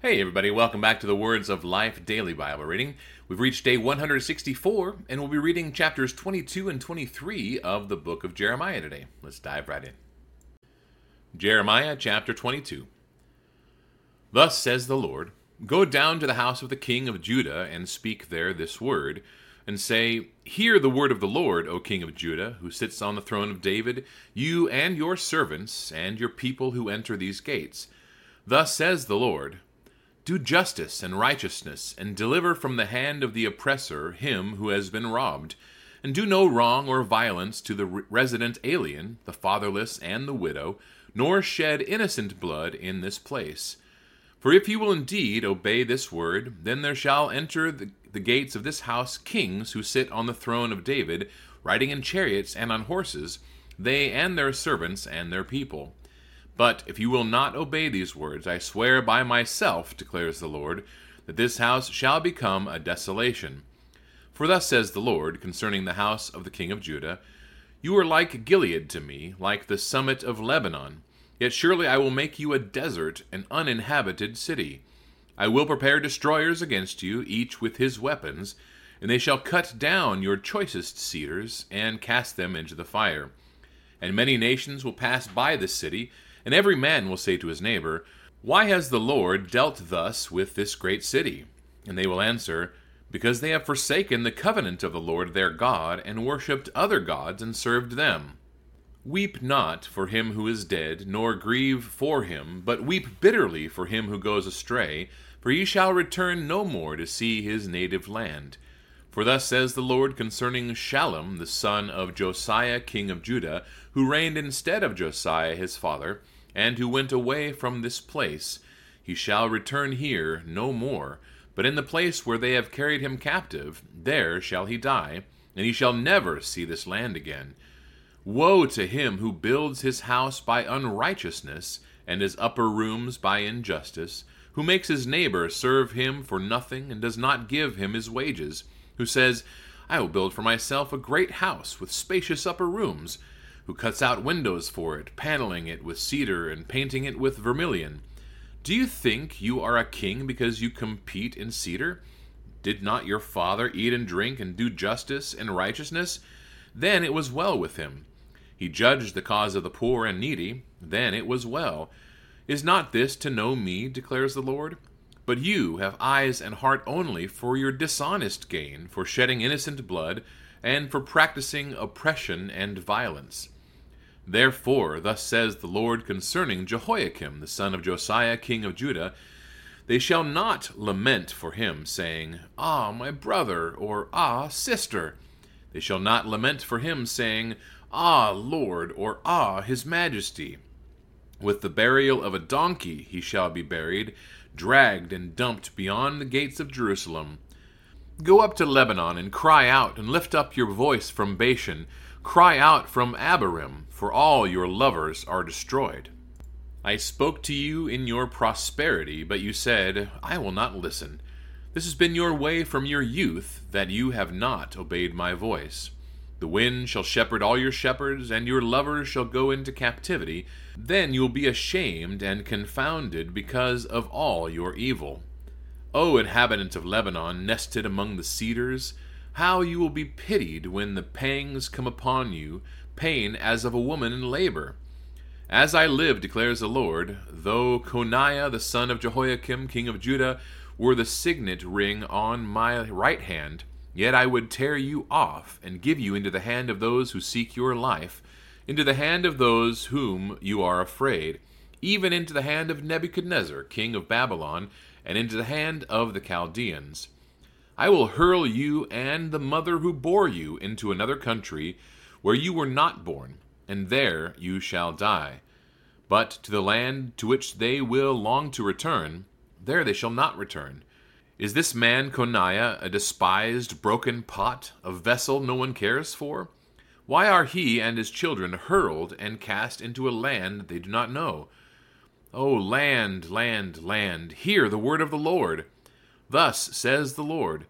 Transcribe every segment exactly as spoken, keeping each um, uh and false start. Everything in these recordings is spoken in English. Hey everybody, welcome back to the Words of Life Daily Bible Reading. We've reached day one hundred sixty-four, and we'll be reading chapters twenty-two and twenty-three of the book of Jeremiah today. Let's dive right in. Jeremiah chapter twenty-two. Thus says the Lord, Go down to the house of the king of Judah, and speak there this word, and say, Hear the word of the Lord, O king of Judah, who sits on the throne of David, you and your servants, and your people who enter these gates. Thus says the Lord, Do justice and righteousness, and deliver from the hand of the oppressor him who has been robbed, and do no wrong or violence to the resident alien, the fatherless, and the widow, nor shed innocent blood in this place. For if you will indeed obey this word, then there shall enter the, the gates of this house kings who sit on the throne of David, riding in chariots and on horses, they and their servants and their people. But if you will not obey these words, I swear by myself, declares the Lord, that this house shall become a desolation. For thus says the Lord concerning the house of the king of Judah, You are like Gilead to me, like the summit of Lebanon. Yet surely I will make you a desert, an uninhabited city. I will prepare destroyers against you, each with his weapons, and they shall cut down your choicest cedars and cast them into the fire. And many nations will pass by this city, and every man will say to his neighbor, Why has the Lord dealt thus with this great city? And they will answer, Because they have forsaken the covenant of the Lord their God, and worshipped other gods, and served them. Weep not for him who is dead, nor grieve for him, but weep bitterly for him who goes astray, for he shall return no more to see his native land. For thus says the Lord concerning Shalem, the son of Josiah, king of Judah, who reigned instead of Josiah his father, and who went away from this place. He shall return here no more, but in the place where they have carried him captive, there shall he die, and he shall never see this land again. Woe to him who builds his house by unrighteousness, and his upper rooms by injustice, who makes his neighbor serve him for nothing, and does not give him his wages, who says, I will build for myself a great house with spacious upper rooms, who cuts out windows for it, paneling it with cedar and painting it with vermilion. Do you think you are a king because you compete in cedar? Did not your father eat and drink and do justice and righteousness? Then it was well with him. He judged the cause of the poor and needy. Then it was well. Is not this to know me, declares the Lord? But you have eyes and heart only for your dishonest gain, for shedding innocent blood, and for practicing oppression and violence. Therefore, thus says the Lord concerning Jehoiakim, the son of Josiah, king of Judah, They shall not lament for him, saying, Ah, my brother, or Ah, sister. They shall not lament for him, saying, Ah, Lord, or Ah, his majesty. With the burial of a donkey he shall be buried, dragged and dumped beyond the gates of Jerusalem. Go up to Lebanon and cry out, and lift up your voice from Bashan. Cry out from Abiram, for all your lovers are destroyed. I spoke to you in your prosperity, but you said, I will not listen. This has been your way from your youth, that you have not obeyed my voice. The wind shall shepherd all your shepherds, and your lovers shall go into captivity. Then you will be ashamed and confounded because of all your evil. O inhabitants of Lebanon, nested among the cedars, how you will be pitied when the pangs come upon you, pain as of a woman in labor. As I live, declares the Lord, though Coniah, the son of Jehoiakim, king of Judah, were the signet ring on my right hand, yet I would tear you off and give you into the hand of those who seek your life, into the hand of those whom you are afraid, even into the hand of Nebuchadnezzar, king of Babylon, and into the hand of the Chaldeans. I will hurl you and the mother who bore you into another country where you were not born, and there you shall die. But to the land to which they will long to return, there they shall not return. Is this man Coniah a despised, broken pot, a vessel no one cares for? Why are he and his children hurled and cast into a land they do not know? O land, land, land, hear the word of the Lord. Thus says the Lord,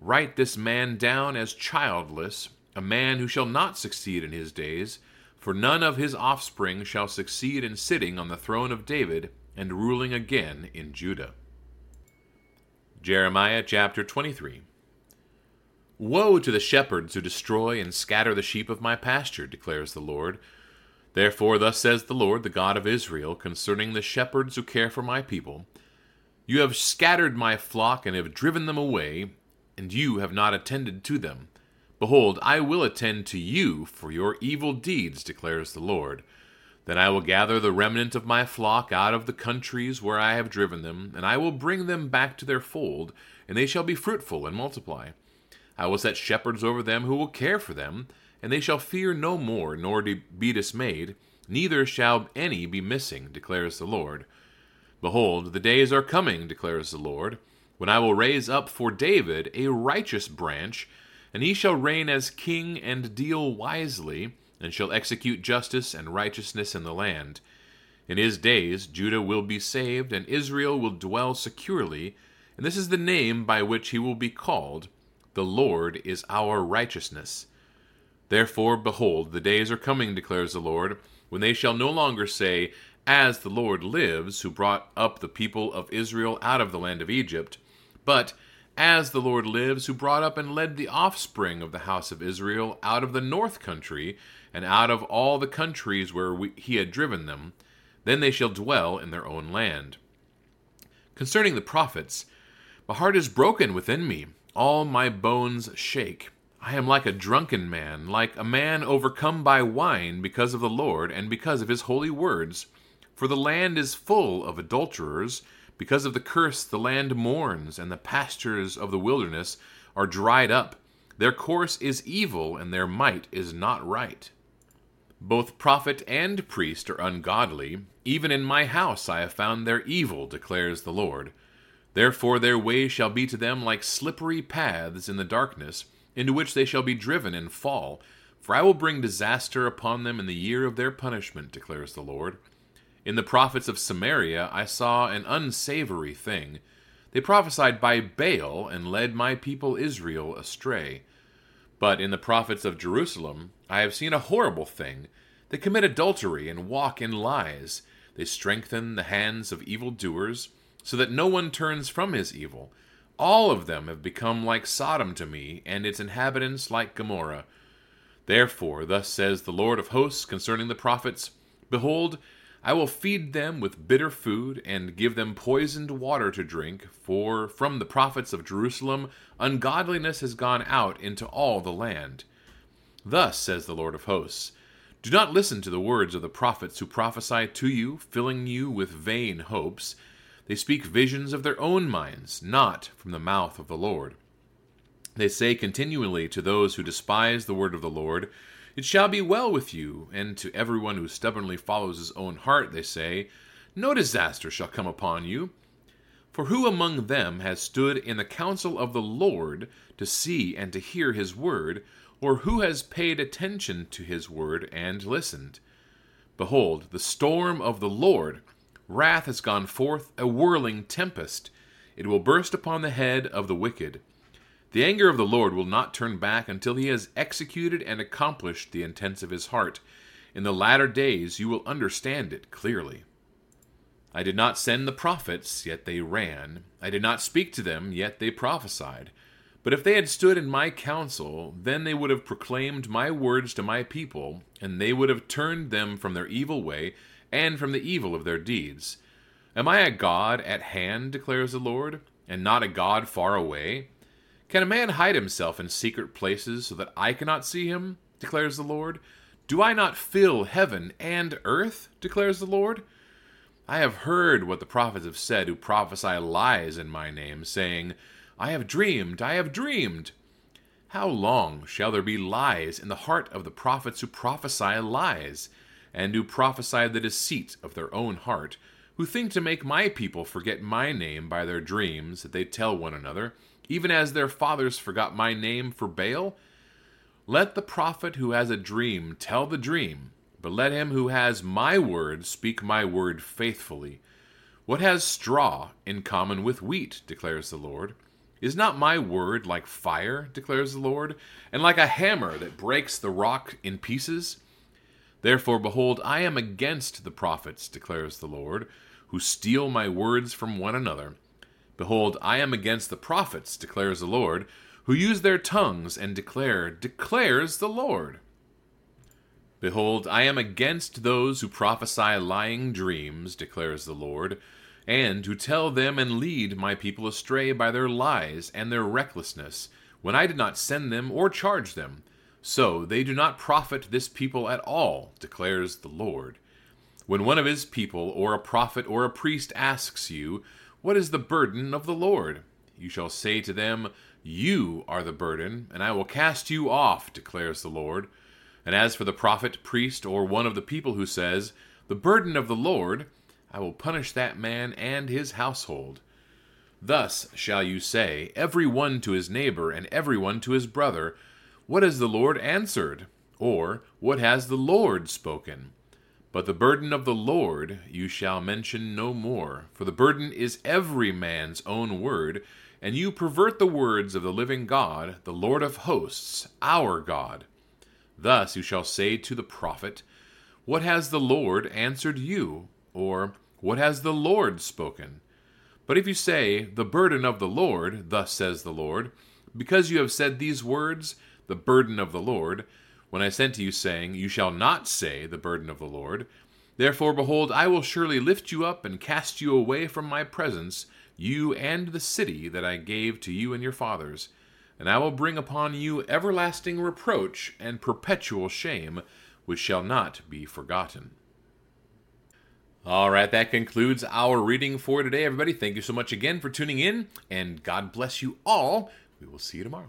Write this man down as childless, a man who shall not succeed in his days, for none of his offspring shall succeed in sitting on the throne of David and ruling again in Judah. Jeremiah chapter twenty-three. Woe to the shepherds who destroy and scatter the sheep of my pasture, declares the Lord. Therefore thus says the Lord, the God of Israel, concerning the shepherds who care for my people, You have scattered my flock and have driven them away, and you have not attended to them. Behold, I will attend to you for your evil deeds, declares the Lord. Then I will gather the remnant of my flock out of the countries where I have driven them, and I will bring them back to their fold, and they shall be fruitful and multiply. I will set shepherds over them who will care for them, and they shall fear no more, nor be dismayed, neither shall any be missing, declares the Lord. Behold, the days are coming, declares the Lord, when I will raise up for David a righteous branch, and he shall reign as king and deal wisely, and shall execute justice and righteousness in the land. In his days Judah will be saved, and Israel will dwell securely, and this is the name by which he will be called, The Lord is our righteousness. Therefore, behold, the days are coming, declares the Lord, when they shall no longer say, As the Lord lives, who brought up the people of Israel out of the land of Egypt, but As the Lord lives, who brought up and led the offspring of the house of Israel out of the north country, and out of all the countries where we, he had driven them, then they shall dwell in their own land. Concerning the prophets, my heart is broken within me, all my bones shake. I am like a drunken man, like a man overcome by wine because of the Lord and because of his holy words. For the land is full of adulterers. Because of the curse the land mourns, and the pastures of the wilderness are dried up. Their course is evil, and their might is not right. Both prophet and priest are ungodly. Even in my house I have found their evil, declares the Lord. Therefore their ways shall be to them like slippery paths in the darkness, into which they shall be driven and fall. For I will bring disaster upon them in the year of their punishment, declares the Lord. In the prophets of Samaria I saw an unsavory thing. They prophesied by Baal and led my people Israel astray. But in the prophets of Jerusalem I have seen a horrible thing. They commit adultery and walk in lies. They strengthen the hands of evildoers, so that no one turns from his evil. All of them have become like Sodom to me, and its inhabitants like Gomorrah. Therefore, thus says the Lord of hosts concerning the prophets, Behold, I will feed them with bitter food, and give them poisoned water to drink, for from the prophets of Jerusalem ungodliness has gone out into all the land. Thus says the Lord of hosts, Do not listen to the words of the prophets who prophesy to you, filling you with vain hopes. They speak visions of their own minds, not from the mouth of the Lord. They say continually to those who despise the word of the Lord, It shall be well with you, and to everyone who stubbornly follows his own heart, they say, No disaster shall come upon you. For who among them has stood in the counsel of the Lord to see and to hear his word, or who has paid attention to his word and listened? Behold, the storm of the Lord, wrath has gone forth, a whirling tempest. It will burst upon the head of the wicked. The anger of the Lord will not turn back until he has executed and accomplished the intents of his heart. In the latter days you will understand it clearly. I did not send the prophets, yet they ran. I did not speak to them, yet they prophesied. But if they had stood in my counsel, then they would have proclaimed my words to my people, and they would have turned them from their evil way and from the evil of their deeds. Am I a God at hand, declares the Lord, and not a God far away? Can a man hide himself in secret places so that I cannot see him? Declares the Lord. Do I not fill heaven and earth? Declares the Lord. I have heard what the prophets have said who prophesy lies in my name, saying, I have dreamed, I have dreamed. How long shall there be lies in the heart of the prophets who prophesy lies, and who prophesy the deceit of their own heart, who think to make my people forget my name by their dreams that they tell one another, even as their fathers forgot my name for Baal? Let the prophet who has a dream tell the dream, but let him who has my word speak my word faithfully. What has straw in common with wheat, declares the Lord? Is not my word like fire, declares the Lord, and like a hammer that breaks the rock in pieces? Therefore, behold, I am against the prophets, declares the Lord, who steal my words from one another. Behold, I am against the prophets, declares the Lord, who use their tongues and declare, declares the Lord. Behold, I am against those who prophesy lying dreams, declares the Lord, and who tell them and lead my people astray by their lies and their recklessness, when I did not send them or charge them. So they do not profit this people at all, declares the Lord. When one of his people, or a prophet or a priest, asks you, what is the burden of the Lord? You shall say to them, you are the burden, and I will cast you off, declares the Lord. And as for the prophet, priest, or one of the people who says, the burden of the Lord, I will punish that man and his household. Thus shall you say, every one to his neighbor and every one to his brother, what has the Lord answered? Or, what has the Lord spoken? But the burden of the Lord you shall mention no more, for the burden is every man's own word, and you pervert the words of the living God, the Lord of hosts, our God. Thus you shall say to the prophet, what has the Lord answered you? Or, what has the Lord spoken? But if you say, the burden of the Lord, thus says the Lord, because you have said these words, the burden of the Lord, when I sent to you, saying, you shall not say the burden of the Lord, therefore, behold, I will surely lift you up and cast you away from my presence, you and the city that I gave to you and your fathers. And I will bring upon you everlasting reproach and perpetual shame, which shall not be forgotten. All right, that concludes our reading for today, everybody. Thank you so much again for tuning in, and God bless you all. We will see you tomorrow.